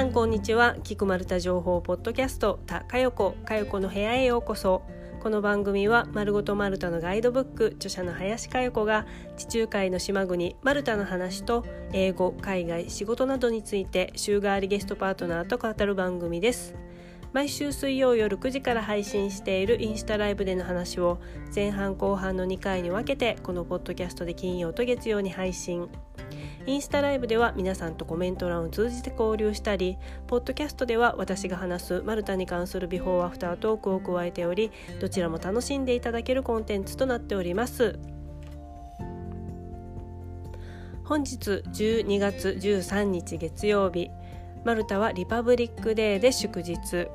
さんこんにちは。キクマルタ情報ポッドキャストたかよこかよこの部屋へようこそ。この番組はまるごとマルタのガイドブック著者の林かよこが地中海の島国マルタの話と英語、海外、仕事などについて週替わりゲストパートナーと語る番組です。毎週水曜夜9時から配信しているインスタライブでの話を前半後半の2回に分けてこのポッドキャストで金曜と月曜に配信。インスタライブでは皆さんとコメント欄を通じて交流したり、ポッドキャストでは私が話すマルタに関するビフォーアフタートークを加えており、どちらも楽しんでいただけるコンテンツとなっております。本日12月13日月曜日、マルタはリパブリックデーで祝日、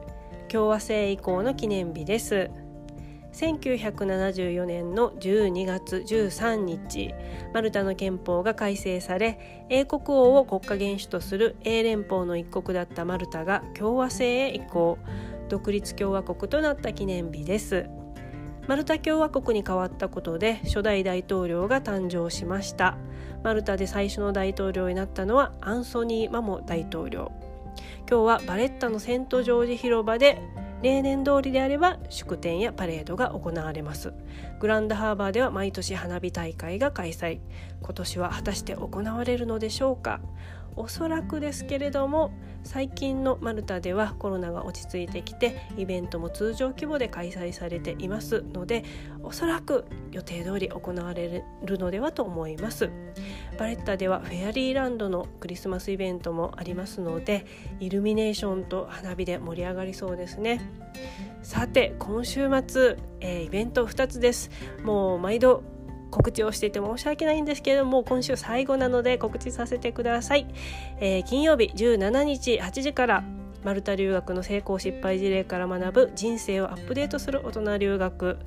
共和制以降の記念日です。1974年の12月13日、マルタの憲法が改正され、英国王を国家元首とする英連邦の一国だったマルタが共和制へ移行、独立共和国となった記念日です。マルタ共和国に変わったことで初代大統領が誕生しました。マルタで最初の大統領になったのはアンソニー・マモ大統領。今日はバレッタのセントジョージ広場で例年通りであれば祝典やパレードが行われます。グランドハーバーでは毎年花火大会が開催。今年は果たして行われるのでしょうか。おそらくですけれども、最近のマルタではコロナが落ち着いてきてイベントも通常規模で開催されていますので、おそらく予定通り行われるのではと思います。バレッタではフェアリーランドのクリスマスイベントもありますので、イルミネーションと花火で盛り上がりそうですね。さて今週末、イベント2つです。もう毎度告知をしていて申し訳ないんですけれども、今週最後なので告知させてください。金曜日17日8時から、マルタ留学の成功失敗事例から学ぶ人生をアップデートする大人留学、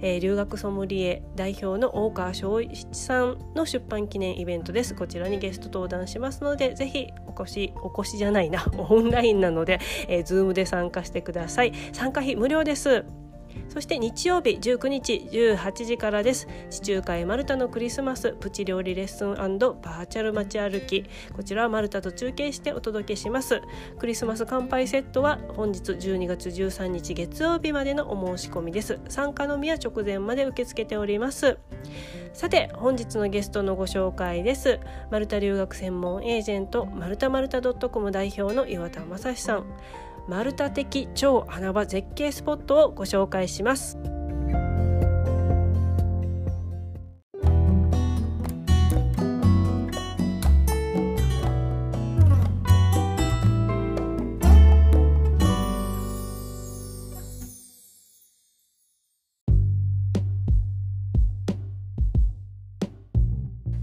留学ソムリエ代表の大川翔一さんの出版記念イベントです。こちらにゲスト登壇しますので、ぜひオンラインなので、Zoom で参加してください。参加費無料です。そして日曜日19日18時からです。地中海マルタのクリスマスプチ料理レッスン&バーチャル街歩き、こちらはマルタと中継してお届けします。クリスマス乾杯セットは本日12月13日月曜日までのお申し込みです。参加のみは直前まで受け付けております。さて本日のゲストのご紹介です。マルタ留学専門エージェントマルタマルタ .com 代表の岩田雅史さん、マルタ的超穴場絶景スポットをご紹介します。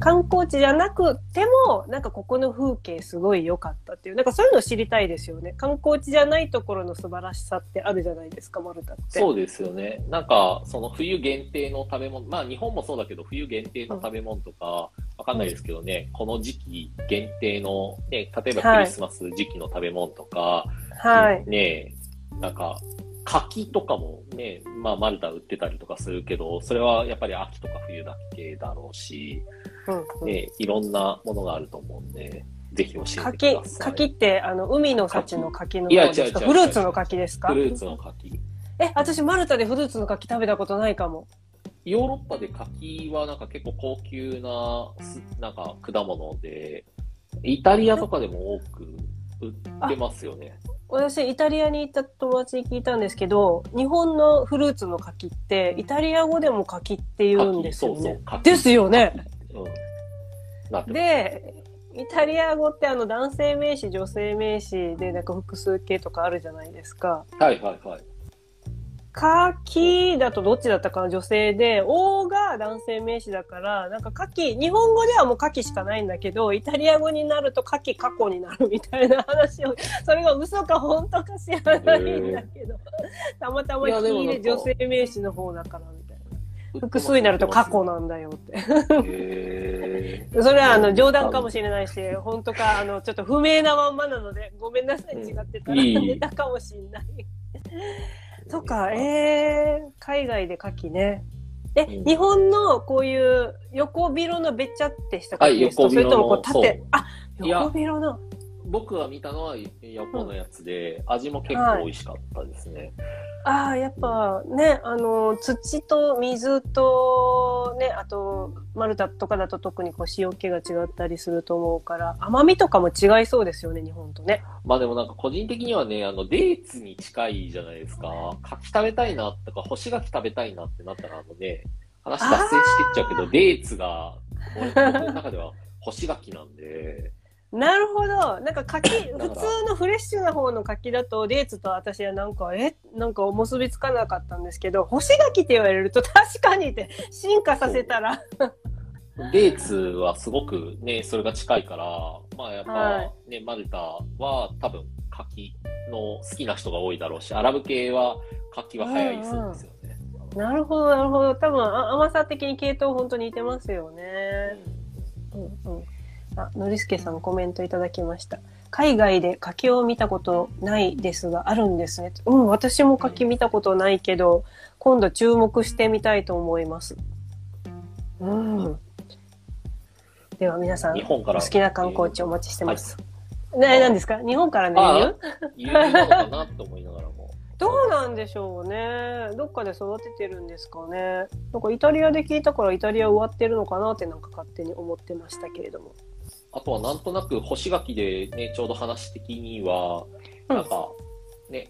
観光地じゃなくても、なんかここの風景すごい良かったっていう、なんかそういうの知りたいですよね。観光地じゃないところの素晴らしさってあるじゃないですか、マルタって。そうですよね。なんかその冬限定の食べ物、まあ日本もそうだけど冬限定の食べ物とか、わかんないですけどね、この時期限定の、ね、例えばクリスマス時期の食べ物とか、はい、ね、なんか柿とかもね、まあマルタ売ってたりとかするけど、それはやっぱり秋とか冬だけだろうし、ね、いろんなものがあると思うんで、ぜひ教えてください。柿って海の幸の柿の方ですか？フルーツの柿ですか？フルーツの柿。私マルタでフルーツの柿食べたことないかも。ヨーロッパで柿はなんか結構高級な、なんか果物で、イタリアとかでも多く売ってますよね。私イタリアに行った友達に聞いたんですけど、日本のフルーツの柿ってイタリア語でも柿って言うんですよね。そうそう、ですよね。うん、でイタリア語って男性名詞女性名詞でなんか複数形とかあるじゃないですか。はいはいはい。柿だとどっちだったかな、女性で王が男性名詞だから、なんか柿、日本語ではもう柿しかないんだけど、イタリア語になると柿過去になるみたいな話を、それが嘘か本当か知らないんだけど、たまたま聞いて女性名詞の方だからみたいな、複数になると過去なんだよってそれは冗談かもしれないし、本当かちょっと不明なまんまなのでごめんなさい、違ってたらネタかもしれないとか、海外で牡蠣ね。日本のこういう横広のべちゃってした牡蠣ですか？それともこう縦、横広の。僕が見たのは横のやつで、うん、味も結構美味しかったですね。はい、ああ、やっぱね、土と水とね、あとマルタとかだと特にこう塩気が違ったりすると思うから、甘みとかも違いそうですよね、日本とね。まあでもなんか個人的にはね、デーツに近いじゃないですか。柿食べたいなとか、干し柿食べたいなってなったらね、話脱線してっちゃうけど、デーツが俺の中では干し柿なんで。なるほど。なんか柿、普通のフレッシュな方の柿だと、デーツと私はなんか、なんか結びつかなかったんですけど、干し柿って言われると確かにって、進化させたら。デーツはすごくね、それが近いから、まあやっぱね、はい、マルタは多分柿の好きな人が多いだろうし、アラブ系は柿は早いですよね。なるほど、なるほど。多分甘さ的に系統本当に似てますよね。うん、うん、うん。のりすけさんコメントいただきました。海外で柿を見たことないですがあるんですね。うん、私も柿見たことないけど、今度注目してみたいと思います。うん。では皆さん、日本からお好きな観光地をお待ちしてます。はい、何ですか？日本からの輸入？輸入なのかなと思いながらも。どうなんでしょうね。どっかで育ててるんですかね。なんかイタリアで聞いたからイタリア植わってるのかなってなんか勝手に思ってましたけれども。あとはなんとなく干し柿でね、ちょうど話的には、なんかね、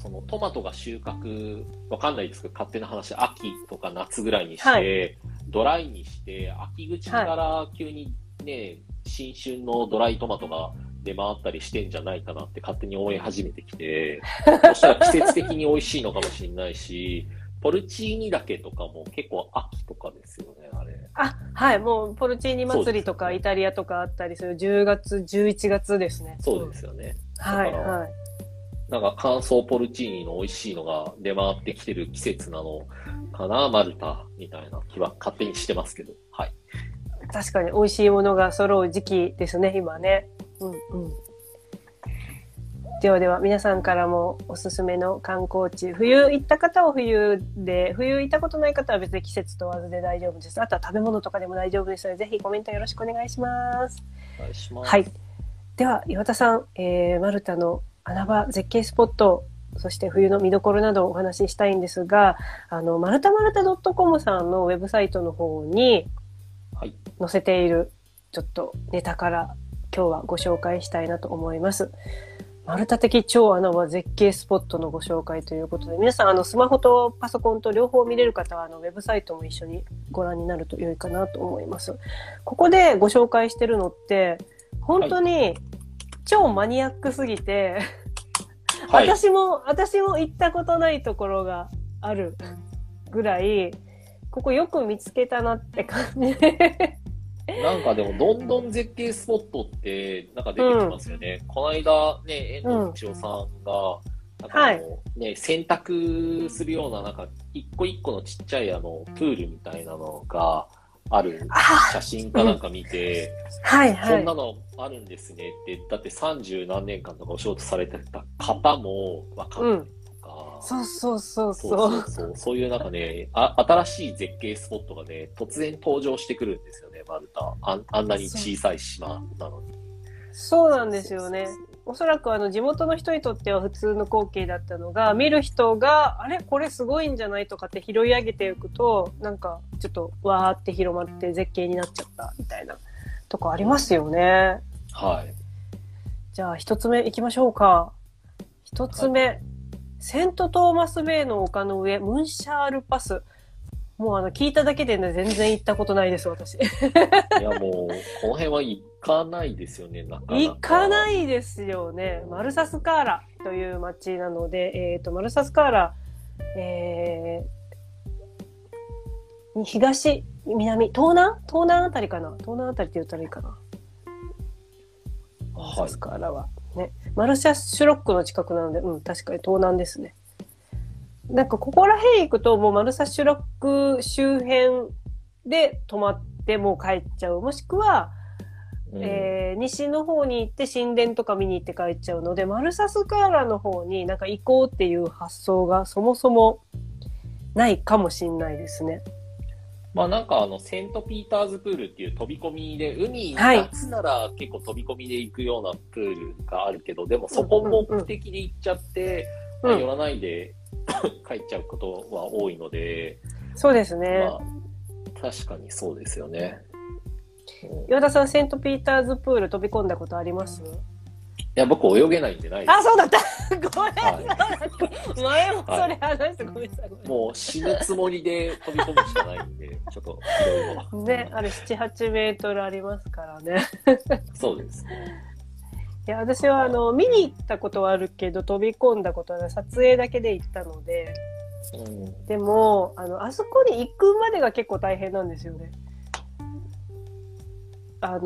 そのトマトが収穫、わかんないですけど、勝手な話、秋とか夏ぐらいにして、はい、ドライにして、秋口から急にね、はい、新春のドライトマトが出回ったりしてんじゃないかなって勝手に思い始めてきて、そしたら季節的に美味しいのかもしれないし、ポルチーニだけとかも結構秋とかですよね、あれ。あ、はい、もうポルチーニ祭りとか、イタリアとかあったりする10月、11月ですね。そうですよね。はい、はい。なんか乾燥ポルチーニの美味しいのが出回ってきてる季節なのかな、マルタみたいな気は勝手にしてますけど、はい。確かに美味しいものが揃う時期ですね、今ね。うんうん。ではでは皆さんからもおすすめの観光地、冬行った方は冬で、冬行ったことない方は別に季節問わずで大丈夫です。あとは食べ物とかでも大丈夫ですので、ぜひコメントよろしくお願いします。お願いします。はい。では岩田さん、マルタの穴場絶景スポット、そして冬の見どころなどをお話ししたいんですが、マルタマルタ .com さんのウェブサイトの方に載せているちょっとネタから今日はご紹介したいなと思います。マルタ的超穴場絶景スポットのご紹介ということで、皆さんスマホとパソコンと両方見れる方はウェブサイトも一緒にご覧になると良いかなと思います。ここでご紹介してるのって本当に超マニアックすぎて、はい、私も行ったことないところがあるぐらい、ここよく見つけたなって感じで。なんかでもどんどん絶景スポットってなんか出てきますよね。うん、この間ね、遠藤千代さんがなんかはい、洗濯するようななんか一個一個のちっちゃいプールみたいなのがある写真かなんか見て、うん、はいはい、そんなのあるんですねってだって30何年間とかお仕事されてた方もわかんないとか、うん、そうそういうなんかね、新しい絶景スポットがね突然登場してくるんですよ。マルタ あんなに小さい島なのに。そうなんですよね。おそらく地元の人にとっては普通の光景だったのが、見る人があれこれすごいんじゃないとかって拾い上げていくと、なんかちょっとわーって広まって絶景になっちゃったみたいなとこありますよね。はい。じゃあ一つ目いきましょうか。一つ目、はい、セントトーマスベイの丘の上ムンシャールパス。もう聞いただけでね、全然行ったことないです、私。いや、もう、この辺は行かないですよね、なかなか。行かないですよね。マルサスカーラという町なので、マルサスカーラ、東、南、東南あたりかな。東南あたりって言ったらいいかな。マルサスカーラは。ね。マルサスシュロックの近くなので、うん、確かに東南ですね。なんかここら辺行くともうマルサシュロック周辺で泊まってもう帰っちゃう。もしくは、西の方に行って神殿とか見に行って帰っちゃうので、マルサスカーラの方になんか行こうっていう発想がそもそもないかもしんないですね。まあなんかセントピーターズプールっていう飛び込みで、海夏なら結構飛び込みで行くようなプールがあるけど、でもそこも目的で行っちゃって、うんうんうん、寄らないで帰っちゃうことは多いので、そうですね、まあ、確かにそうですよね。岩田さん、セントピーターズプール飛び込んだことあります？いや、僕泳げないんでないです。あ、そうだったごめん、はい、前もそれ話してごめんなさい、はい、もう死ぬつもりで飛び込むしかないんでちょっといろいろね、あれ 7,8 メートルありますからねそうですね。いや、私は見に行ったことはあるけど飛び込んだことは撮影だけで行ったので、うん、でもあそこに行くまでが結構大変なんですよね。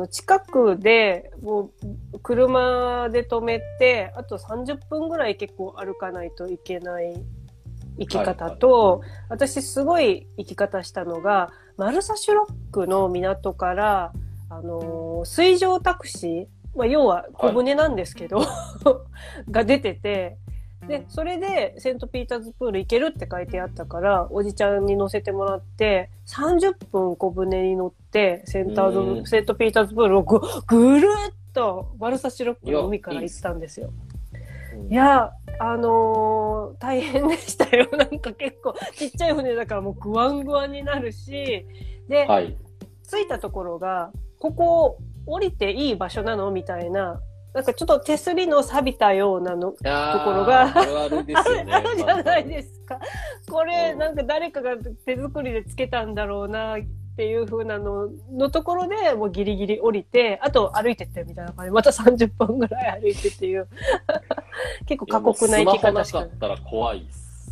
近くでもう車で止めて、あと30分ぐらい結構歩かないといけない行き方と、はいはい、私すごい行き方したのがマルサシュロックの港から水上タクシー、まあ、要は小舟なんですけど、はい、が出てて、でそれでセントピーターズプール行けるって書いてあったから、おじちゃんに乗せてもらって30分小舟に乗ってセントピーターズプールを ぐるっとバルサシロックの海から行ったんですよ。いや大変でしたよ。なんか結構ちっちゃい船だからもうグワングワンになるしで、はい、着いたところがここ降りていい場所なのみたいな、なんかちょっと手すりの錆びたようなのところが あるですよね、あるじゃないですか。これなんか誰かが手作りでつけたんだろうなっていう風なのところでもうギリギリ降りて、あと歩いてってみたいな感じ、また30分ぐらい歩いてっていう結構過酷な生き方しかない。スマホなかったら怖いです、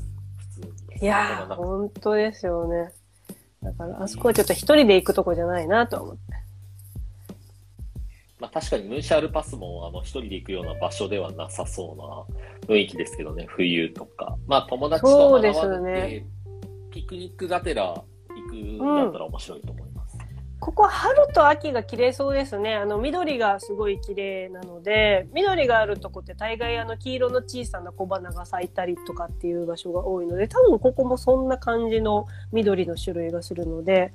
普通に。いやー、本当ですよね。だからあそこはちょっと一人で行くとこじゃないなと思って。まあ、確かにムーシャルパスも一人で行くような場所ではなさそうな雰囲気ですけどね、冬とか。まあ友達と話してピクニックがてら行くんだったら面白いと思います、うん、ここは春と秋が綺麗そうですね。緑がすごい綺麗なので、緑があるとこって大概黄色の小さな小花が咲いたりとかっていう場所が多いので、多分ここもそんな感じの緑の種類がするので、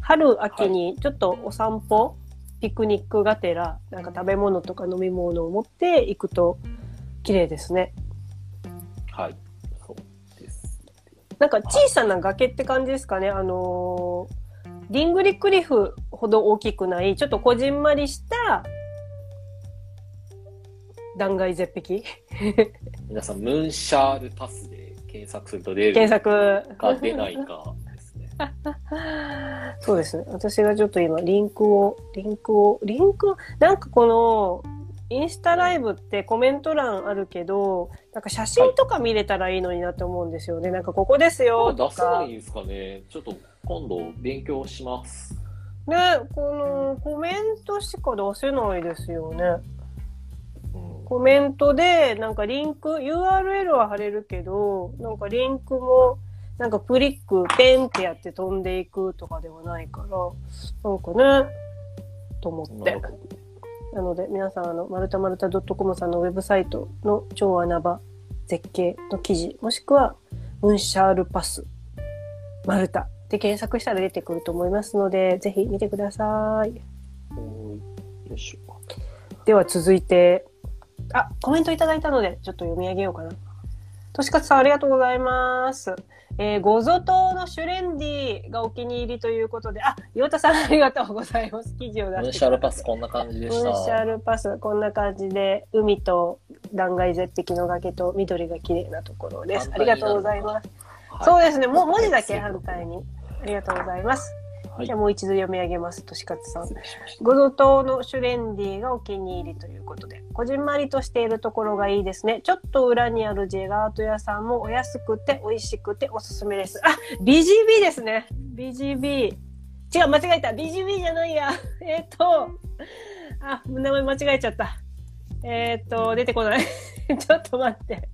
春秋にちょっとお散歩、はい、ピクニックがてらなんか食べ物とか飲み物を持って行くと綺麗ですね。はい、そうです。なんか小さな崖って感じですかね。ディングリクリフほど大きくない、ちょっとこじんまりした断崖絶壁皆さん、ムーシャールパスで検索すると出るか出ないかそうですね。私がちょっと今リンクをなんかこのインスタライブってコメント欄あるけど、なんか写真とか見れたらいいのになって思うんですよね、はい、なんかここですよとか出せないですかね。ちょっと今度勉強しますね。このコメントしか出せないですよね、うん、コメントでなんかリンク URL は貼れるけど、なんかリンクもなんかクリックペンってやって飛んでいくとかではないから、なんかねと思って。なので皆さんまるたまるた .com さんのウェブサイトの超穴場絶景の記事、もしくはムンシャールパスマルタで検索したら出てくると思いますので、ぜひ見てください。よいしょ。では続いてコメントいただいたのでちょっと読み上げようかな。としかつさん、ありがとうございます。ゴゾ島のシュレンディがお気に入りということで、岩田さん、ありがとうございます。記事を出して。ムーシャルパスこんな感じでした。ムーシャルパスこんな感じで、海と断崖絶壁の崖と緑が綺麗なところです。ありがとうございます。はい、そうですね。もう文字だけ反対に。ありがとうございます。はい、じゃあもう一度読み上げます。としかつさん。ゴゾ島のシュレンディがお気に入りということで、こじんまりとしているところがいいですね。ちょっと裏にあるジェラート屋さんもお安くて美味しくておすすめです。BGB ですね。BGB。違う、間違えた。BGB じゃないや。名前間違えちゃった。出てこない。ちょっと待って。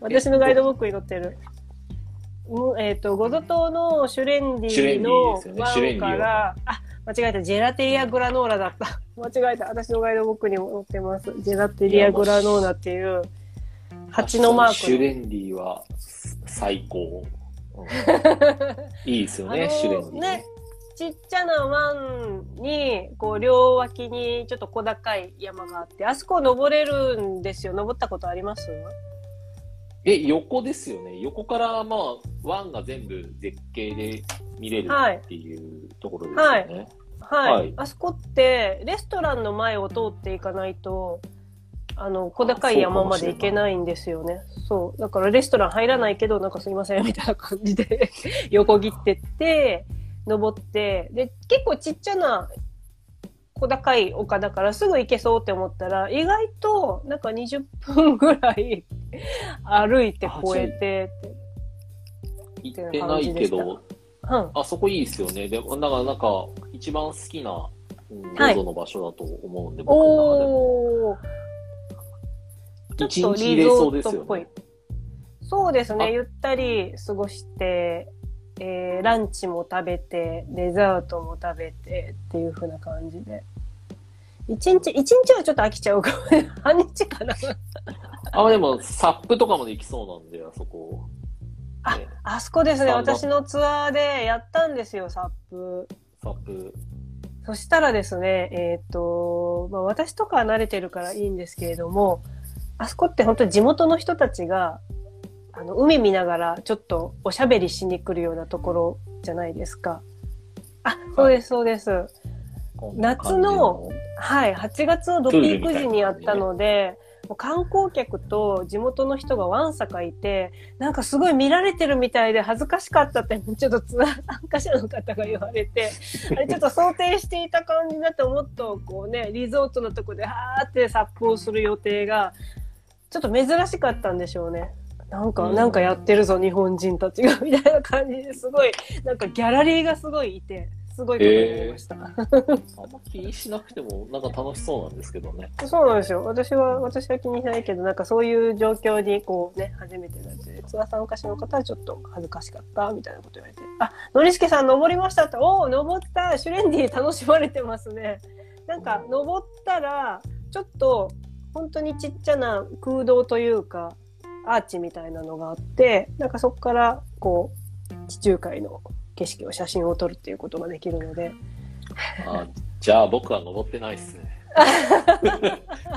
私のガイドブックに載ってる。ゴゾ島のシュレンディの湾から、間違えた、ジェラテリアグラノーラだった。間違えた、私のガイドブックにも載ってます。ジェラテリアグラノーラっていう、蜂のマーク。シュレンディは最高。いいですよね、シュレンディね。ちっちゃな湾にこう両脇にちょっと小高い山があって、あそこ登れるんですよ。登ったことあります？横ですよね。横からまあ湾が全部絶景で見れるっていうところですよね。はい、はいはい、あそこってレストランの前を通っていかないと小高い山まで行けないんですよね。そうだからレストラン入らないけど、なんかすいませんみたいな感じで横切ってって登って、で結構ちっちゃな小高い丘だからすぐ行けそうって思ったら、意外となんか20分ぐらい歩いて越えて行ってないけど、うん、あそこいいですよね。でなんか一番好きなロゾの場所だと思うんで、はい、僕の中でも一日入れそうですよね。そうですね。ゆったり過ごして、ランチも食べて、デザートも食べてっていう風な感じで。一日はちょっと飽きちゃうかもね。半日かな。あ、でも、サップとかもできそうなんで、あそこ。ね、あそこですね。私のツアーでやったんですよ、サップ。そしたらですね、まあ、私とかは慣れてるからいいんですけれども、あそこって本当に地元の人たちが、海見ながらちょっとおしゃべりしに来るようなところじゃないですか。あ、そうです、そうです。はい、夏の、はい、8月のドピーク時にやったので、もう観光客と地元の人がわんさかいて、なんかすごい見られてるみたいで恥ずかしかったって、ちょっとツアー参加者の方が言われて、あれちょっと想定していた感じだと、もっとこうね、リゾートのとこではーってサップをする予定が、ちょっと珍しかったんでしょうね。なんかやってるぞ、日本人たちが、みたいな感じですごい、なんかギャラリーがすごいいて、すごいことになりました。あんま気にしなくても、なんか楽しそうなんですけどね。そうなんですよ。私は気にしないけど、なんかそういう状況に、こうね、初めてだって、ツアー参加者の方はちょっと恥ずかしかった、みたいなこと言われて、あ、ノリスケさん登りましたって、おー、登った、シュレンディ楽しまれてますね。なんか、登ったら、ちょっと、本当にちっちゃな空洞というか、アーチみたいなのがあって、なんかそこから、こう、地中海の景色を写真を撮るっていうことができるので。あ、じゃあ僕は登ってないっすね。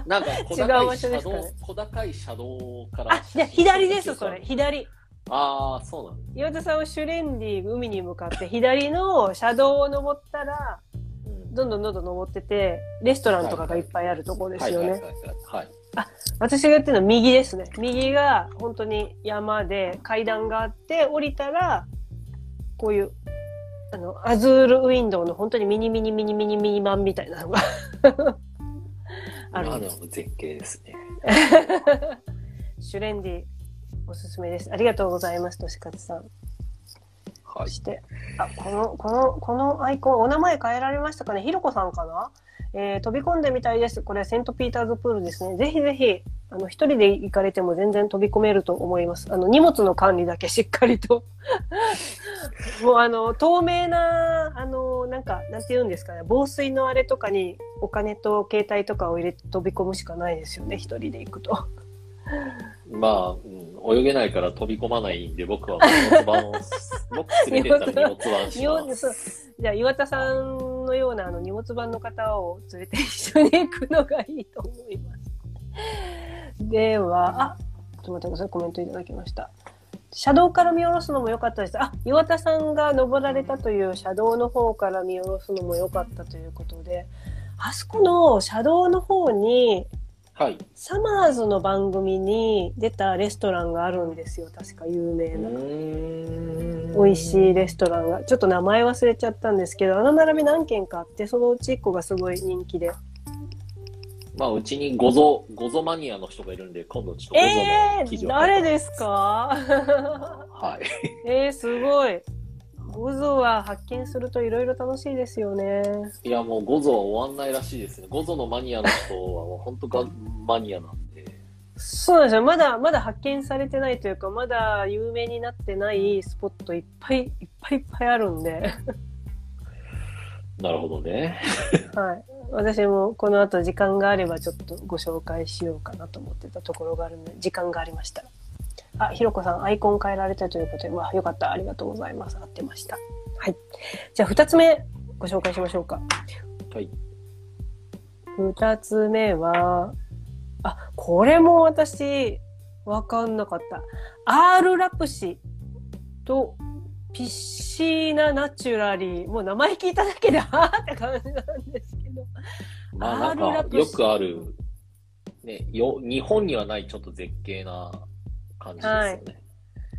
なんか違う場所ですかね。小高い車道から。あ、いや、左です、それ。左。ああ、そうなの。岩田さんはシュレンディ海に向かって、左の車道を登ったら、どんどん登ってて、レストランとかがいっぱいあるところですよね。はい。あ、私が言ってるのは右ですね。右が本当に山で階段があって、降りたら、こういう、アズールウィンドウの本当にミニ版みたいなのがあるんです。絶景ですね。シュレンディ、おすすめです。ありがとうございます、としかつさん。はい、してあこのアイコン、お名前変えられましたかね。ひろこさんかな、飛び込んでみたいです。これはセントピーターズプールですね。ぜひぜひ、一人で行かれても全然飛び込めると思います。荷物の管理だけしっかりと。もう透明な、なんて言うんですかね、防水のあれとかにお金と携帯とかを入れて飛び込むしかないですよね、一人で行くと。まあ、泳げないから飛び込まないんで、僕は荷物版を、僕連れてったら荷物版します。じゃあ、岩田さんのような荷物版の方を連れて一緒に行くのがいいと思います。では、あ、ちょっと待ってください、コメントいただきました。車道から見下ろすのも良かったです。あ、岩田さんが登られたという車道の方から見下ろすのも良かったということで、あそこの車道の方に、はい、サマーズの番組に出たレストランがあるんですよ。確か有名な。美味しいレストランが。ちょっと名前忘れちゃったんですけど、並び何軒かあって、そのうち1個がすごい人気で。まあ、うちにゴゾマニアの人がいるんで、今度ちょっとゴゾの記事を。誰ですか？はい。すごい。ゴゾは発見するといろいろ楽しいですよね。いや、もうゴゾは終わんないらしいですね。ゴゾのマニアの人はもう本当がマニアなんで。そうなんですよ。まだ発見されてないというか、まだ有名になってないスポットいっぱいあるんで。なるほどね。はい。私もこの後時間があればちょっとご紹介しようかなと思ってたところがあるので、時間がありました。あ、ひろこさん、アイコン変えられたということで、まあ、よかった。ありがとうございます。合ってました。はい。はい。じゃあ2つ目ご紹介しましょうか。はい。2つ目は、あ、これも私分かんなかった。R ラプシとピッシーナナチュラリー。もう名前聞いただけであーって感じなんですけど。まあなんかよくある、ね、日本にはないちょっと絶景な感じですよね。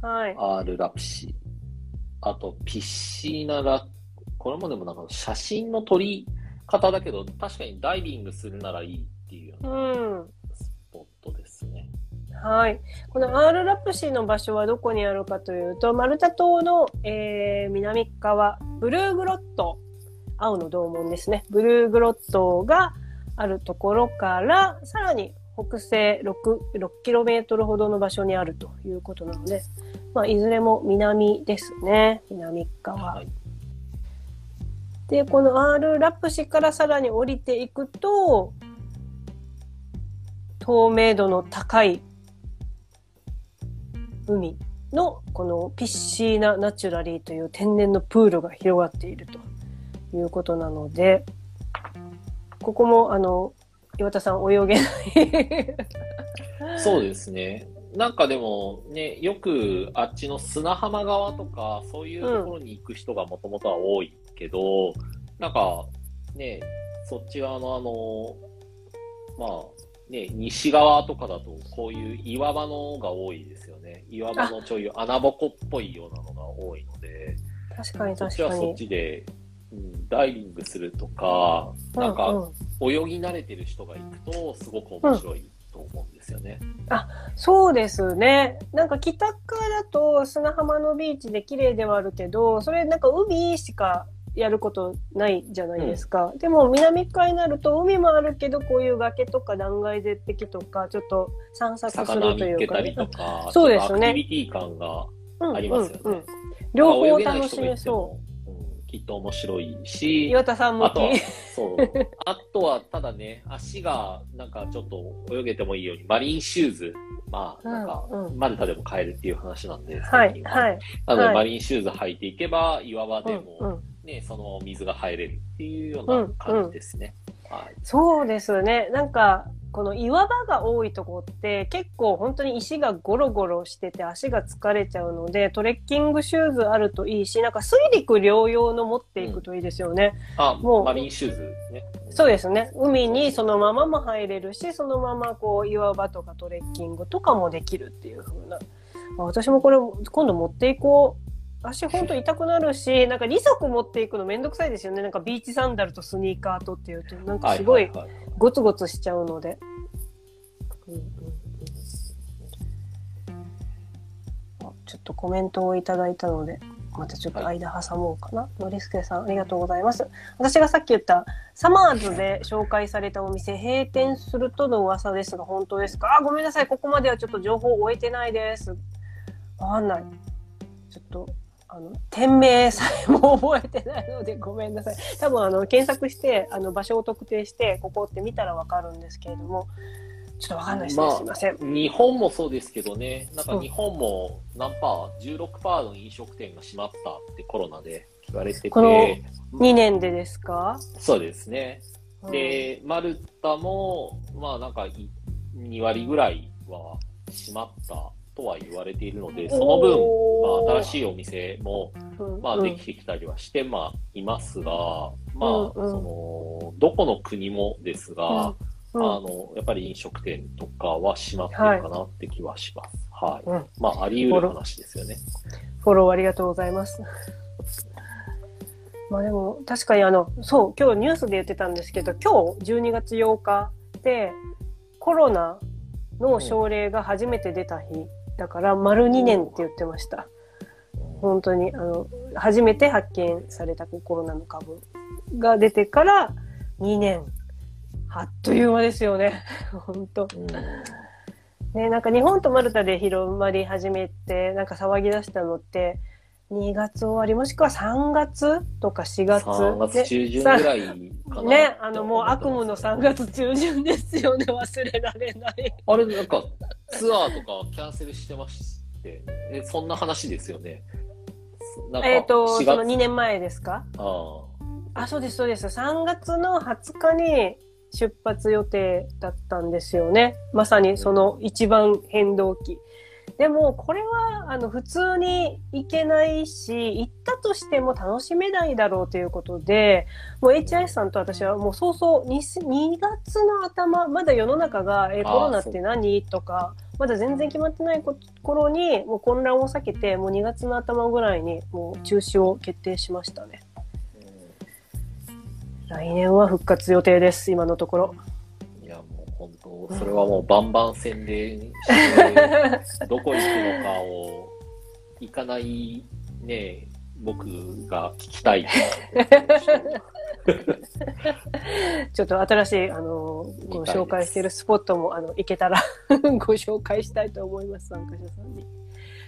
はい。はい、R ラプシ。あとピッシーナラ、これもでもなんか写真の撮り方だけど、確かにダイビングするならいいっていうようなスポットですね。うん、はい。このアールラプシの場所はどこにあるかというと、マルタ島の、南側、ブルーグロット、青の洞門ですね。ブルーグロットがあるところから、さらに北西 6km ほどの場所にあるということなので、まあ、いずれも南ですね。南側。はい、で、この R ラプシからさらに降りていくと、透明度の高い海のこのピッシーナナチュラリーという天然のプールが広がっているということなので、ここも岩田さん泳げない。そうですね。なんかでもね、よくあっちの砂浜側とかそういうところに行く人がもともとは多いけど、なんかね、そっち側のまあね、西側とかだとこういう岩場のが多いですよね。岩場のちょい穴ぼこっぽいようなのが多いので、確かに確かに。そっちはそっちで、うん、ダイビングするとか、なんか泳ぎ慣れてる人が行くとすごく面白い。うんと思うんですよね。あ、そうですね。なんか北からだと砂浜のビーチで綺麗ではあるけど、それなんか海しかやることないじゃないですか。うん、でも南側になると海もあるけど、こういう崖とか断崖絶壁とかちょっと散策するというか、ね、魚見つけたりとか、そうですね。アクティビティ感がありますよね。うんうんうん、両方楽しめそう。きっと面白いし、岩田さんもあとはただね、足がなんかちょっと泳げてもいいようにマリンシューズ、まあなんかマルタでも買えるっていう話なんですけど、はいはい、なのでマリンシューズ履いていけば岩場でもね、うんうん、その水が入れるっていうような感じですね。うんうん、はい、そうですね。なんかこの岩場が多いとこって結構本当に石がゴロゴロしてて足が疲れちゃうので、トレッキングシューズあるといいし、なんか水陸両用の持っていくといいですよね。うん、あ、もうマリンシューズですね。そうですね。海にそのままも入れるし、そのままこう岩場とかトレッキングとかもできるっていう風な。私もこれ今度持っていこう。足ほんと痛くなるし、なんか2足持っていくのめんどくさいですよね。なんかビーチサンダルとスニーカーとっていうと、なんかすごいゴツゴツしちゃうので。ちょっとコメントをいただいたので、またちょっと間挟もうかな。ノリスケさん、ありがとうございます。私がさっき言った、サマーズで紹介されたお店、閉店するとの噂ですが、本当ですか？あ、ごめんなさい。ここまではちょっと情報を終えてないです。わかんない。ちょっと。店名さえも覚えてないのでごめんなさい。多分検索して、場所を特定して、ここって見たらわかるんですけれども、ちょっとわかんないですね。まあ、すいません。日本もそうですけどね、なんか日本も何パー、16% の飲食店が閉まったってコロナで聞かれてて。この2年でですか？そうですね。で、マルタも、まあなんか2割ぐらいは閉まった。とは言われているので、その分、まあ、新しいお店も、まあ、できてきたりはして、まあ、いますが、まあ、そのどこの国もですが、やっぱり飲食店とかは閉まってるかなって気はします。はい。はい、まあ、あり得る話ですよね。フォローありがとうございます。まあでも確かにそう、今日ニュースで言ってたんですけど、今日12月8日でコロナの症例が初めて出た日。だから、丸2年って言ってました。本当に、初めて発見されたコロナの株が出てから2年。あっという間ですよね。本当。ね、なんか日本とマルタで広まり始めて、なんか騒ぎ出したのって、2月終わり、もしくは3月とか4月。3月中旬ぐらいかな。ね、もう悪夢の3月中旬ですよね。忘れられない。あれ、なんか、ツアーとかキャンセルしてまして、そんな話ですよね。なんかその2年前ですか？あ、そうですそうです。3月の20日に出発予定だったんですよね。まさにその一番変動期。でもこれは普通に行けないし、行ったとしても楽しめないだろうということで、もう HIS さんと私はもう早々 2月の頭、まだ世の中がコロナって何とかまだ全然決まってない頃にもう混乱を避けて、もう2月の頭ぐらいにもう中止を決定しましたね。来年は復活予定です今のところ。本当それはもうバンバン宣伝して、どこ行くのかを行かないね、僕が聞きたい。ちょっと新しいご紹介しているスポットも行けたらご紹介したいと思います、参加者さんに。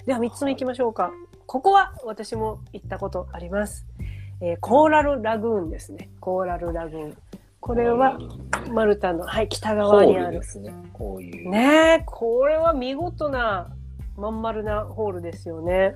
では3つ目行きましょうか。ここは私も行ったことあります。コーラルラグーンですね。コーラルラグーン。これはマルタの、はい、北側にあるですね。こういうね、これは見事なまん丸なホールですよね。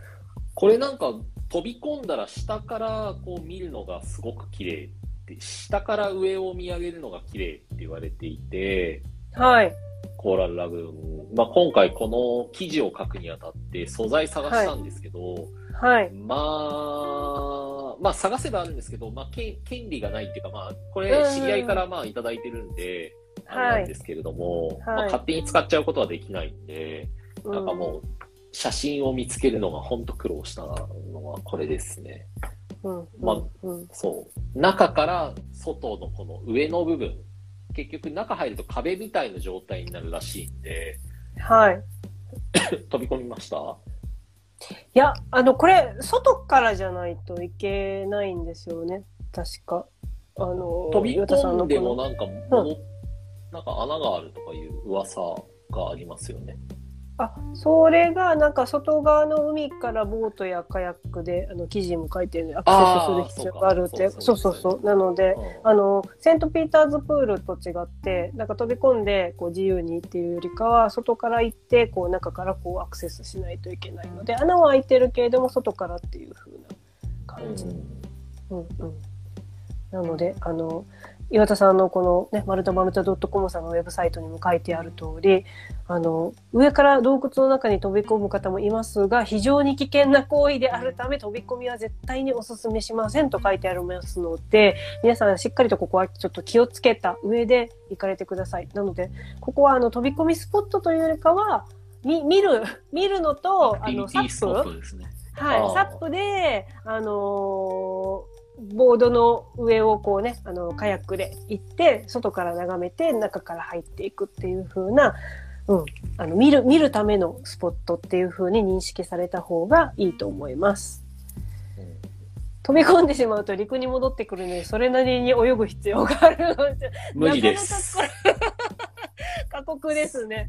これなんか飛び込んだら下からこう見るのがすごく綺麗で、下から上を見上げるのが綺麗って言われていて、はい。コーラルラグーン、まあ今回この記事を書くにあたって素材探したんですけど、はい。はい、まあ探せばあるんですけど、まあ権利がないっていうか、まあこれ知り合いからまあいただいてるんで、あれなんですけれども、はい、まあ勝手に使っちゃうことはできないんで、はい、なんかもう写真を見つけるのがほんと苦労したのはこれですね。うん、まあ、うん、そう。中から外のこの上の部分、結局中入ると壁みたいな状態になるらしいんで、はい。飛び込みました？いや、これ、外からじゃないといけないんですよね、確か。飛び込んでもなんか、なんか穴があるとかいう噂がありますよね。あ、それが、なんか外側の海からボートやカヤックで、記事も書いてるので、アクセスする必要があるって、そうそう。なので、セントピーターズプールと違って、なんか飛び込んで、こう自由にっていうよりかは、外から行って、こう中からこうアクセスしないといけないので、穴は開いてるけれども、外からっていう風な感じ。うん。なので、岩田さんのこのね、マルタ.com さんのウェブサイトにも書いてある通り、上から洞窟の中に飛び込む方もいますが、非常に危険な行為であるため飛び込みは絶対にお勧めしませんと書いてありますので、皆さんしっかりとここはちょっと気をつけた上で行かれてください。なので、ここは飛び込みスポットというよりかは、見るのと、サップですね。はい、サップで、ボードの上をこうね、カヤックで行って、外から眺めて、中から入っていくっていう風な、見るためのスポットっていう風に認識された方がいいと思います。飛び込んでしまうと陸に戻ってくるのに、それなりに泳ぐ必要があるので、無理です。過酷ですね。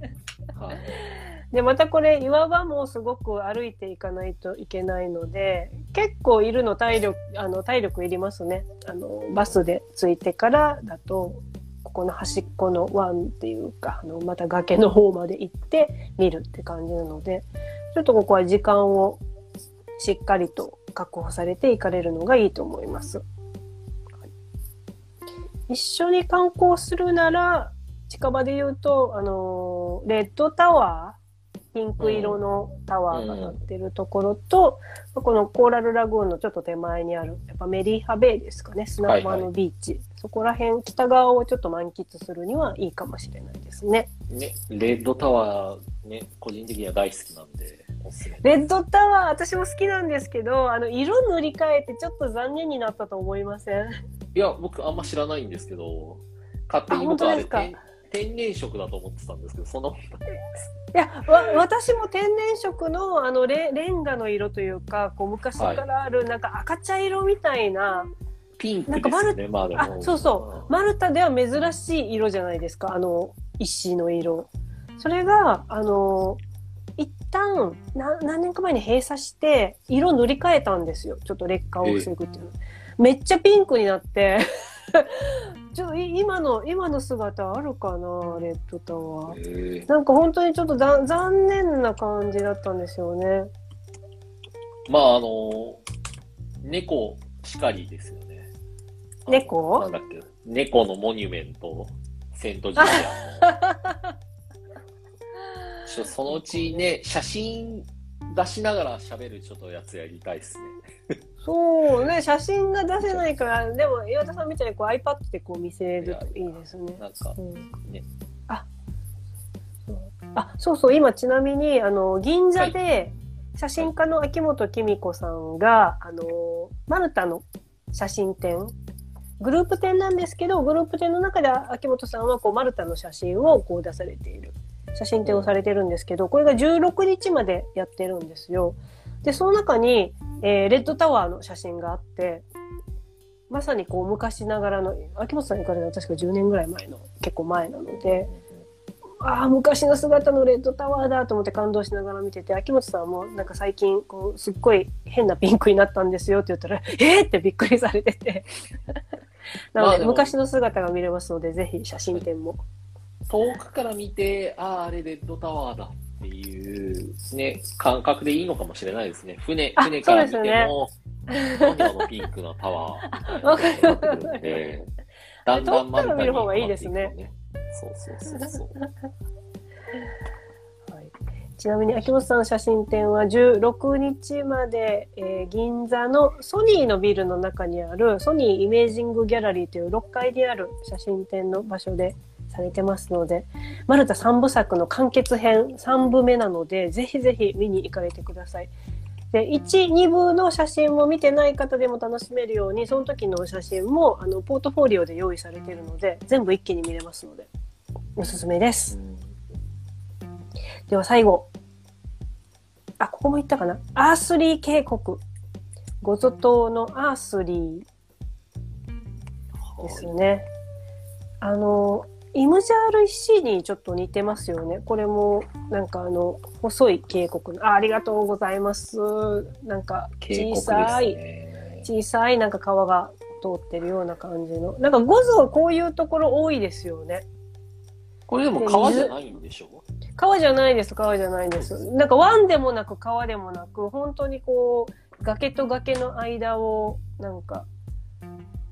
で、またこれ岩場もすごく歩いていかないといけないので、結構いるの体力いりますね。バスで着いてからだと、ここの端っこの湾っていうか、また崖の方まで行って見るって感じなので、ちょっとここは時間をしっかりと確保されて行かれるのがいいと思います。一緒に観光するなら、近場で言うと、レッドタワー、ピンク色のタワーが立ってるところと、このコーラルラグーンのちょっと手前にある、やっぱメリーハベイですかね、砂浜のビーチ。はいはい、そこら辺、北側をちょっと満喫するにはいいかもしれないですね。ね、レッドタワー、ね、個人的には大好きなんで。レッドタワー、私も好きなんですけど、色塗り替えてちょっと残念になったと思いません？いや、僕あんま知らないんですけど、勝手に僕あれ天然色だと思ってたんですけど、そんなことないです。いや、私も天然色のレンガの色というか、こう昔からあるなんか赤茶色みたいな、ピンクですね。まあ、そうそう。マルタでは珍しい色じゃないですか。石の色。それが一旦何年か前に閉鎖して色塗り替えたんですよ。ちょっと劣化を防ぐっていうの。めっちゃピンクになって。ちょっと今の姿あるかな、レッドタワー。なんか本当にちょっと残念な感じだったんですよね。まあ猫しかりですよね。猫なんだっけ、猫のモニュメント、セントジュリアンちょっとそのうちね、写真出しながら喋るちょっとやつやりたいですね。そうね、写真が出せないから、でも岩田さんみたいにこう iPad でこう見せるといいですね。なんか、うん、ね。あ、そうそう、今ちなみに銀座で写真家の秋元紀美子さんが、マルタの写真展、グループ展なんですけど、グループ展の中で秋元さんはこうマルタの写真をこう出されている、写真展をされてるんですけど、これが16日までやってるんですよ。で、その中に、レッドタワーの写真があって、まさにこう昔ながらの、秋元さんに行かれたのは確か10年ぐらい前の、結構前なので、ああ昔の姿のレッドタワーだと思って感動しながら見てて、秋元さんもなんか最近こうすっごい変なピンクになったんですよって言ったらってびっくりされててなので、昔の姿が見れますので、ぜひ写真展も遠くから見てあれレッドタワーだっていう、ね、感覚でいいのかもしれないですね。船から見ても何あのピンクのタワーわかるので、だんだん遠くから見る方がいいですね。そう、はい、ちなみに秋元さんの写真展は16日まで、銀座のソニーのビルの中にあるソニーイメージングギャラリーという6階にある写真展の場所でされてますので、マルタ3部作の完結編3部目なので、ぜひぜひ見に行かれてください。で、1、2部の写真も見てない方でも楽しめるように、その時の写真もポートフォリオで用意されているので、全部一気に見れますのでおすすめです。では最後。あ、ここも言ったかな。アースリー渓谷。ゴゾ島のアースリーですね。イムジャール石にちょっと似てますよね。これも、なんか細い渓谷。ありがとうございます。なんか、小さいなんか川が通ってるような感じの。なんかゴゾこういうところ多いですよね。これでも川じゃないんでしょ？川じゃないです。なんか湾でもなく川でもなく、本当にこう、崖と崖の間をなんか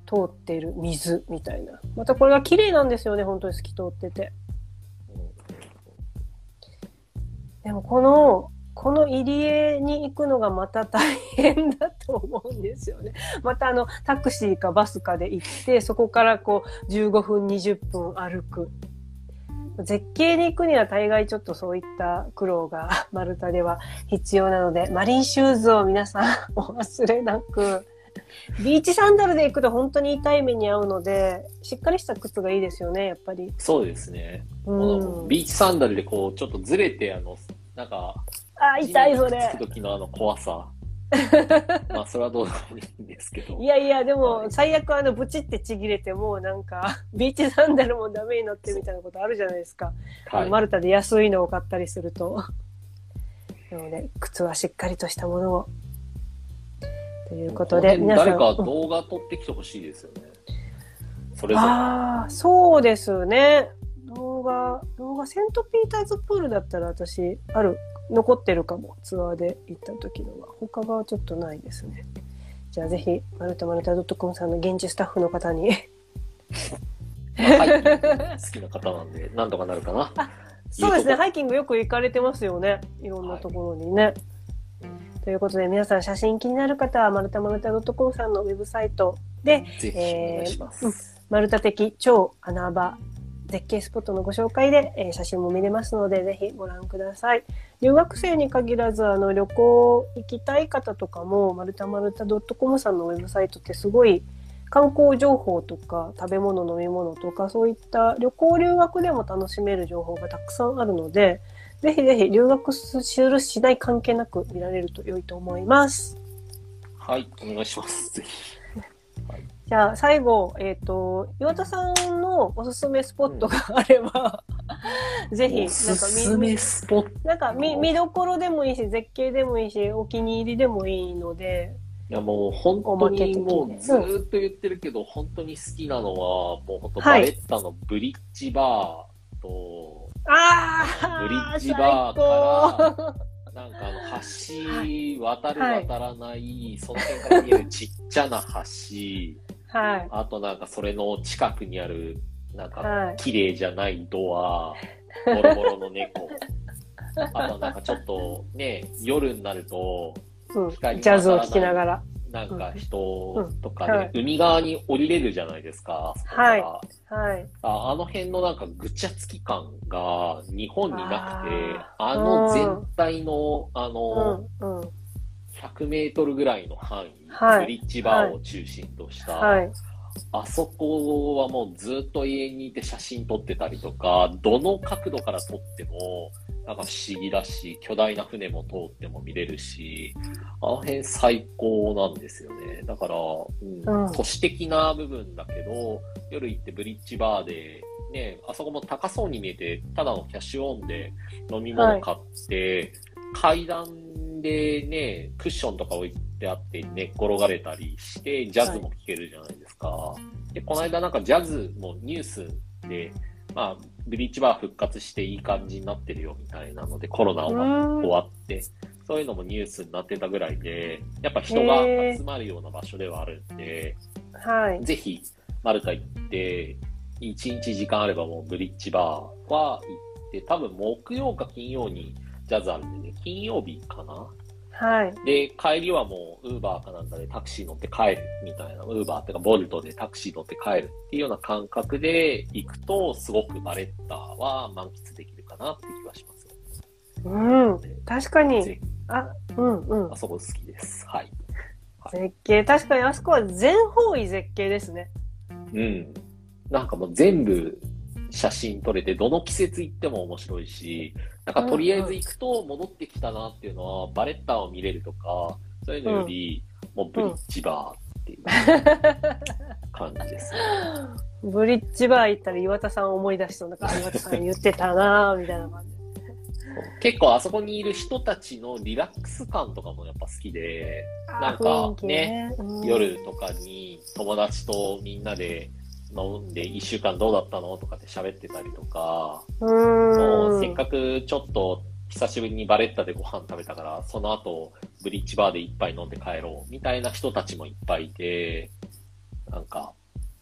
通ってる水みたいな。またこれが綺麗なんですよね、本当に透き通ってて。でもこの入り江に行くのがまた大変だと思うんですよね。またタクシーかバスかで行って、そこからこう15分、20分歩く。絶景に行くには大概ちょっとそういった苦労がマルタでは必要なので、マリンシューズを皆さんお忘れなく、ビーチサンダルで行くと本当に痛い目に遭うので、しっかりした靴がいいですよね、やっぱり。そうですね。ビーチサンダルでこうちょっとずれてなんか痛い、それつく時の怖さまあそれはどうでもいいんですけど、いやでも最悪ブチってちぎれて、もうなんかビーチサンダルもダメになってみたいなことあるじゃないですか、はい、マルタで安いのを買ったりすると。なので靴はしっかりとしたものをということで、皆さん誰か動画撮ってきてほしいですよね、それぞれ。ああ、そうですね。動画セントピーターズプールだったら私残ってるかも、ツアーで行った時のは。他はちょっとないですね。じゃあぜひマルタ.com さんの現地スタッフの方に、好きな方なんでなんとかなるかな。そうですね、ハイキングよく行かれてますよね、いろんなところにね、はい、ということで皆さん写真気になる方はマルタ.com さんのウェブサイトで、マルタ的超穴場絶景スポットのご紹介で、写真も見れますので、ぜひご覧ください。留学生に限らず旅行行きたい方とかも、マルタ.com さんのウェブサイトってすごい観光情報とか食べ物、飲み物とか、そういった旅行留学でも楽しめる情報がたくさんあるので、ぜひぜひ留学するしない関係なく見られると良いと思います。はい、お願いします。ぜひ、はい、じゃあ最後、岩田さんのおすすめスポットがあれば、ぜひ、なんか見どころでもいいし、絶景でもいいし、お気に入りでもいいので。いや、もう本当にもうずーっと言ってるけど、本当に好きなのは、もう本当バレッタのブリッジバーと、ブリッジバーから、なんか橋、渡る渡らない、はい、その辺から見えるちっちゃな橋、はい、あとなんかそれの近くにあるなんか綺麗じゃないドア、はい、ボロボロの猫あとなんかちょっとね夜になると、うん、ジャズを聴きながらなんか人とかね、うんうんはい、海側に降りれるじゃないですか。はいはい。あの辺のなんかぐちゃつき感が日本になくて、あの全体の、うん、うんうん、100メートルぐらいの範囲、ブリッジバーを中心とした、はいはい、あそこはもうずっと家にいて写真撮ってたりとか、どの角度から撮ってもなんか不思議だし、巨大な船も通っても見れるし、あの辺最高なんですよね。だから、うんうん、都市的な部分だけど、夜行ってブリッジバーで、ね、あそこも高そうに見えて、ただのキャッシュオンで飲み物買って、はい、階段でね、クッションとか置いてあって寝っ転がれたりして、ジャズも聴けるじゃないですか。はい、で、この間なんかジャズもニュースで、まあ、ブリッジバー復活していい感じになってるよみたいなので、コロナが終わって、そういうのもニュースになってたぐらいで、やっぱ人が集まるような場所ではあるんで、はい、ぜひ、マルタ行って、1日時間あればもうブリッジバーは行って、多分木曜か金曜にジャズあるんでね、金曜日かな。はい。で、帰りはもう、ウーバーかなんかでタクシー乗って帰るみたいな、ウーバーってか、ボルトでタクシー乗って帰るっていうような感覚で行くと、すごくバレッタは満喫できるかなって気はします。うん、確かに。あ、うんうん。あそこ好きです。はい。はい、絶景、確かにあそこは全方位絶景ですね。うん。なんかもう全部、写真撮れて、どの季節行っても面白いし、なんかとりあえず行くと戻ってきたなっていうのは、バレッタを見れるとか、そういうのより、もうブリッジバーっていう感じです、ねうんうん、ブリッジバー行ったら岩田さんを思い出しそうだから、岩田さん言ってたなみたいな感じ。結構あそこにいる人たちのリラックス感とかもやっぱ好きで、なんかね、うん、夜とかに友達とみんなで、飲んで1週間どうだったのとかって喋ってたりとか、もうせっかくちょっと久しぶりにバレッタでご飯食べたからその後ブリッジバーで一杯飲んで帰ろうみたいな人たちもいっぱいいて、なんか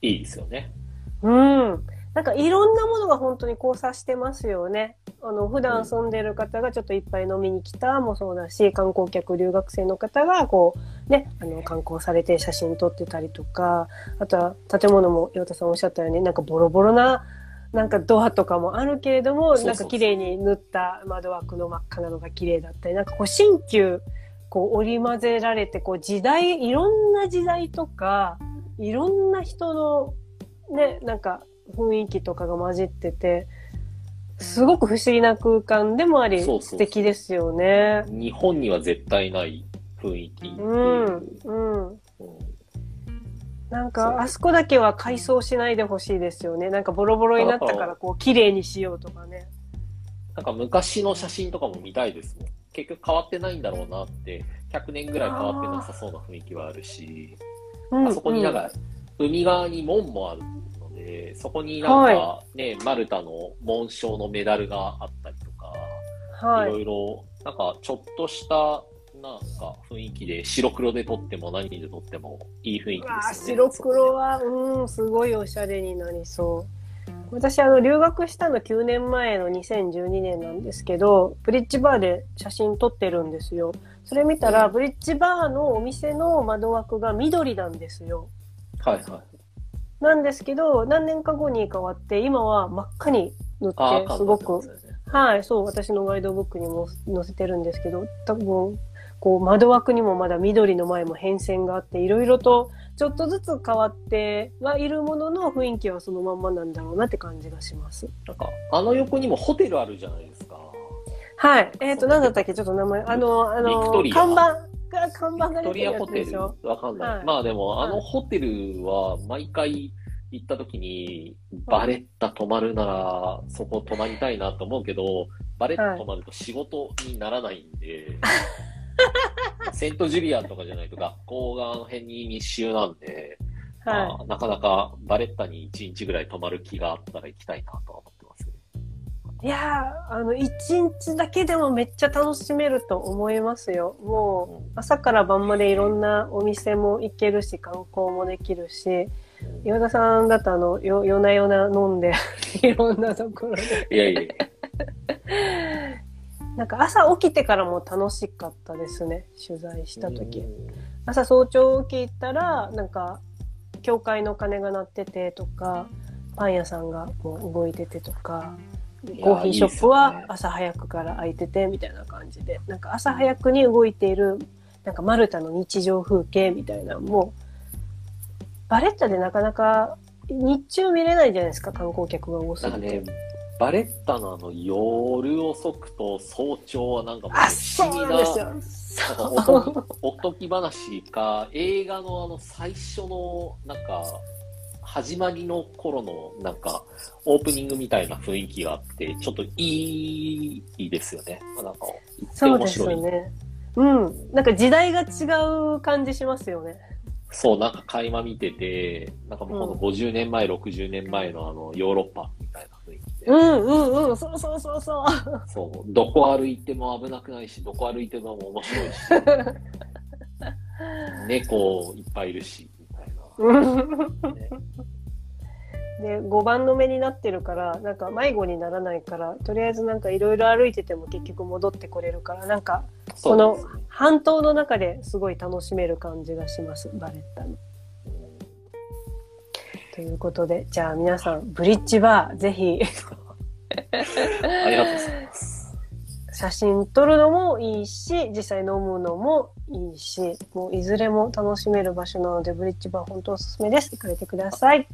いいですよね。うん。なんかいろんなものが本当に交差してますよね。普段住んでる方がちょっといっぱい飲みに来たもそうだし、観光客、留学生の方がこうね、観光されて写真撮ってたりとか、あとは建物も岩田さんおっしゃったように、なんかボロボロな、なんかドアとかもあるけれども、そうそうそう、なんか綺麗に塗った窓枠の真っ赤なのが綺麗だったり、なんかこう新旧、こう織り交ぜられて、こう時代、いろんな時代とか、いろんな人のね、なんか、雰囲気とかが混じってて、すごく不思議な空間でもあり、素敵ですよね。そうそうそう、日本には絶対ない雰囲気。うんうん、うん、なんかあそこだけは改装しないでほしいですよね。なんかボロボロになったからこう綺麗にしようとかね。なんか昔の写真とかも見たいですもん。結局変わってないんだろうなって、100年ぐらい変わってなさそうな雰囲気はあるし、 あそこになんか、うん、海側に門もある。そこになんかね、はい、マルタの紋章のメダルがあったりとか、はい、いろいろなんかちょっとしたなんか雰囲気で、白黒で撮っても何で撮ってもいい雰囲気ですね。白黒は、うん、すごいおしゃれになりそう。私留学したの9年前の2012年なんですけど、ブリッジバーで写真撮ってるんですよ。それ見たら、うん、ブリッジバーのお店の窓枠が緑なんですよ。はいはい。なんですけど、何年か後に変わって、今は真っ赤に塗って、すごく、ね、はい、そう、私のガイドブックにも載せてるんですけど、多分、こう、窓枠にもまだ緑の前も変遷があって、いろいろと、ちょっとずつ変わってはいるものの雰囲気はそのまんまなんだろうなって感じがします。なんか、あの横にもホテルあるじゃないですか。はい、なんだったっけ、ちょっと名前、看板が出てるやつでしょ。わかんない。はい、まあでも、はい、あのホテルは毎回行った時に、バレッタ泊まるなら、そこ泊まりたいなと思うけど、バレッタ泊まると仕事にならないんで、はい、セントジュリアンとかじゃないと学校があの辺に密集なんで、はい、まあ、なかなかバレッタに1日ぐらい泊まる気があったら行きたいなとは思ってますね。いやー、1日だけでもめっちゃ楽しめると思いますよ。もう朝から晩までいろんなお店も行けるし、観光もできるし、岩田さんだと夜な夜な飲んでいろんなところでいやいやなんか朝起きてからも楽しかったですね、取材した時。朝早朝起きたらなんか教会の鐘が鳴っててとか、パン屋さんがもう動いててとか、コーヒーショップは朝早くから開いててみたいな感じで、なんか朝早くに動いているなんかマルタの日常風景みたいな、もうバレッタでなかなか日中見れないじゃないですか、観光客が多すぎて。なんかね、バレッタの夜遅くと早朝はなんかもう不思議な、おとぎ話か映画の最初のなんか始まりの頃のなんかオープニングみたいな雰囲気があって、ちょっといいですよね。なんか面白い。そうですよね。うん。なんか時代が違う感じしますよね。そう、なんか垣間見てて、なんかもうこの50年前、60年前のヨーロッパみたいな雰囲気で。そうそうそうそう。そう、どこ歩いても危なくないし、どこ歩いても面白いし、猫いっぱいいるし。で5番の目になってるから、なんか迷子にならないから、とりあえずなんかいろいろ歩いてても結局戻ってこれるから、なんかこの半島の中ですごい楽しめる感じがします、バレッタの。ということで、じゃあ皆さんブリッジバーぜひありがとうございます。写真撮るのもいいし、実際飲むのもいいし、もういずれも楽しめる場所なので、ブリッジバー本当おすすめです。行かれてください。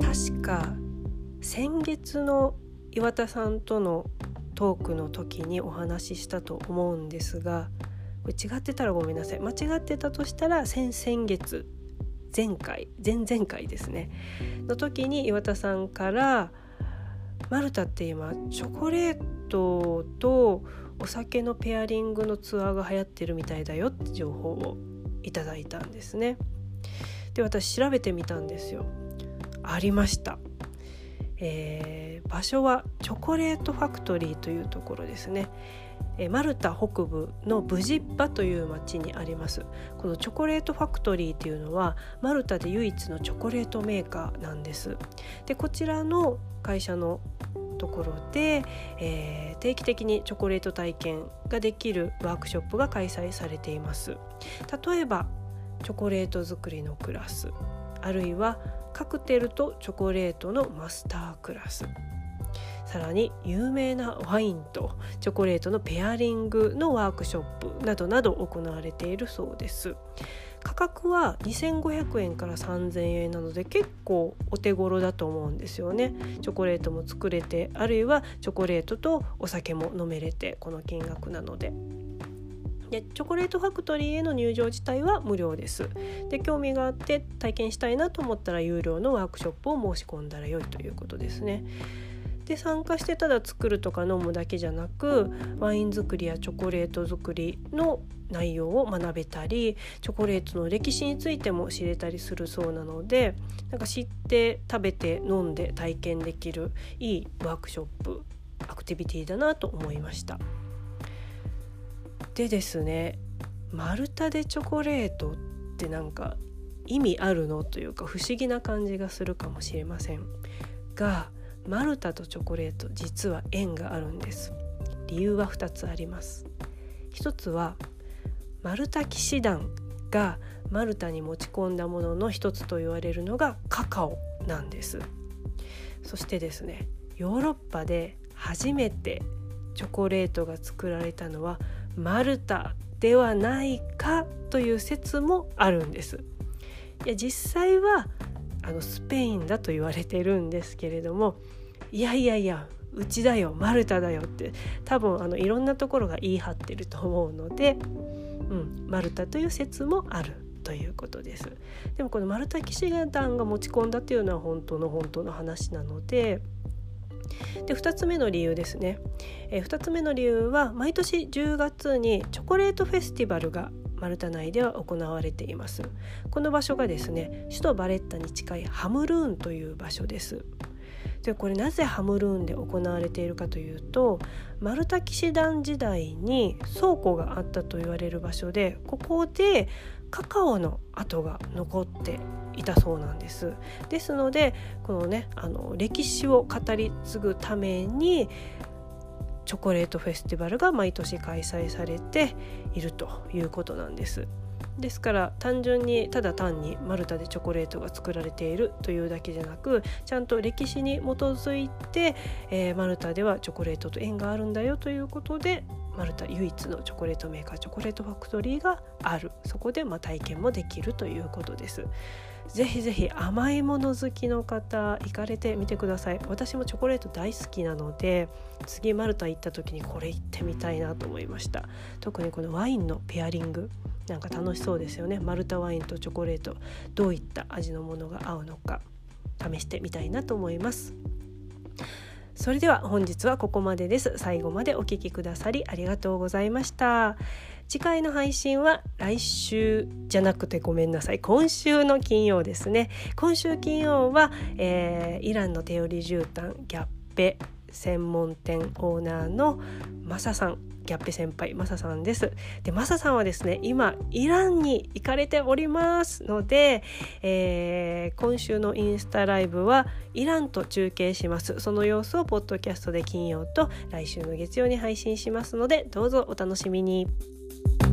確か先月の岩田さんとのトークの時にお話ししたと思うんですが、これ違ってたらごめんなさい。間違ってたとしたら先月、前々回ですねの時に岩田さんから、マルタって今チョコレートとお酒のペアリングのツアーが流行ってるみたいだよって情報をいただいたんですね。で、私調べてみたんですよ。ありました。場所はチョコレートファクトリーというところですね。マルタ北部のブジッバという町にあります。このチョコレートファクトリーというのはマルタで唯一のチョコレートメーカーなんです。で、こちらの会社のところで、定期的にチョコレート体験ができるワークショップが開催されています。例えばチョコレート作りのクラス、あるいはカクテルとチョコレートのマスタークラス、さらに有名なワインとチョコレートのペアリングのワークショップなどなど行われているそうです。価格は2500円から3000円なので、結構お手頃だと思うんですよね。チョコレートも作れて、あるいはチョコレートとお酒も飲めれて、この金額なので。で、チョコレートファクトリーへの入場自体は無料です。で、興味があって体験したいなと思ったら有料のワークショップを申し込んだら良いということですね。で、参加してただ作るとか飲むだけじゃなく、ワイン作りやチョコレート作りの内容を学べたり、チョコレートの歴史についても知れたりするそうなので、なんか知って食べて飲んで体験できるいいワークショップ、アクティビティだなと思いました。でですね、マルタでチョコレートってなんか意味あるのというか、不思議な感じがするかもしれませんが、マルタとチョコレート、実は縁があるんです。理由は2つあります。一つはマルタ騎士団がマルタに持ち込んだものの一つと言われるのがカカオなんです。そしてですね、ヨーロッパで初めてチョコレートが作られたのはマルタではないかという説もあるんです。いや、実際はスペインだと言われてるんですけれども、いやうちだよ、マルタだよって、多分いろんなところが言い張ってると思うので、マルタという説もあるということです。でもこの丸滝師団が持ち込んだというのは本当の話なので、で2つ目の理由ですね。2つ目の理由は毎年10月にチョコレートフェスティバルが丸太内では行われています。この場所がですね、首都バレッタに近いハムルーンという場所です。でこれなぜハムルーンで行われているかというと、丸太騎士団時代に倉庫があったと言われる場所で、ここでカカオの跡が残っていたそうなんです。ですのでこのね、歴史を語り継ぐためにチョコレートフェスティバルが毎年開催されているということなんです。ですから単純にただ単に丸太でチョコレートが作られているというだけじゃなく、ちゃんと歴史に基づいて、丸太ではチョコレートと縁があるんだよということで、丸太唯一のチョコレートメーカーチョコレートファクトリーがある、そこで体験もできるということです。ぜひぜひ甘いもの好きの方行かれてみてください。私もチョコレート大好きなので、次マルタ行った時にこれ行ってみたいなと思いました。特にこのワインのペアリングなんか楽しそうですよね。マルタワインとチョコレート、どういった味のものが合うのか試してみたいなと思います。それでは本日はここまでです。最後までお聞きくださりありがとうございました。次回の配信は来週じゃなくてごめんなさい、今週の金曜ですね。今週金曜は、イランの手織り絨毯ギャッペ専門店オーナーのマサさん、ギャッペ先輩マサさんです。でマサさんはですね、今イランに行かれておりますので、今週のインスタライブはイランと中継します。その様子をポッドキャストで金曜と来週の月曜に配信しますので、どうぞお楽しみに。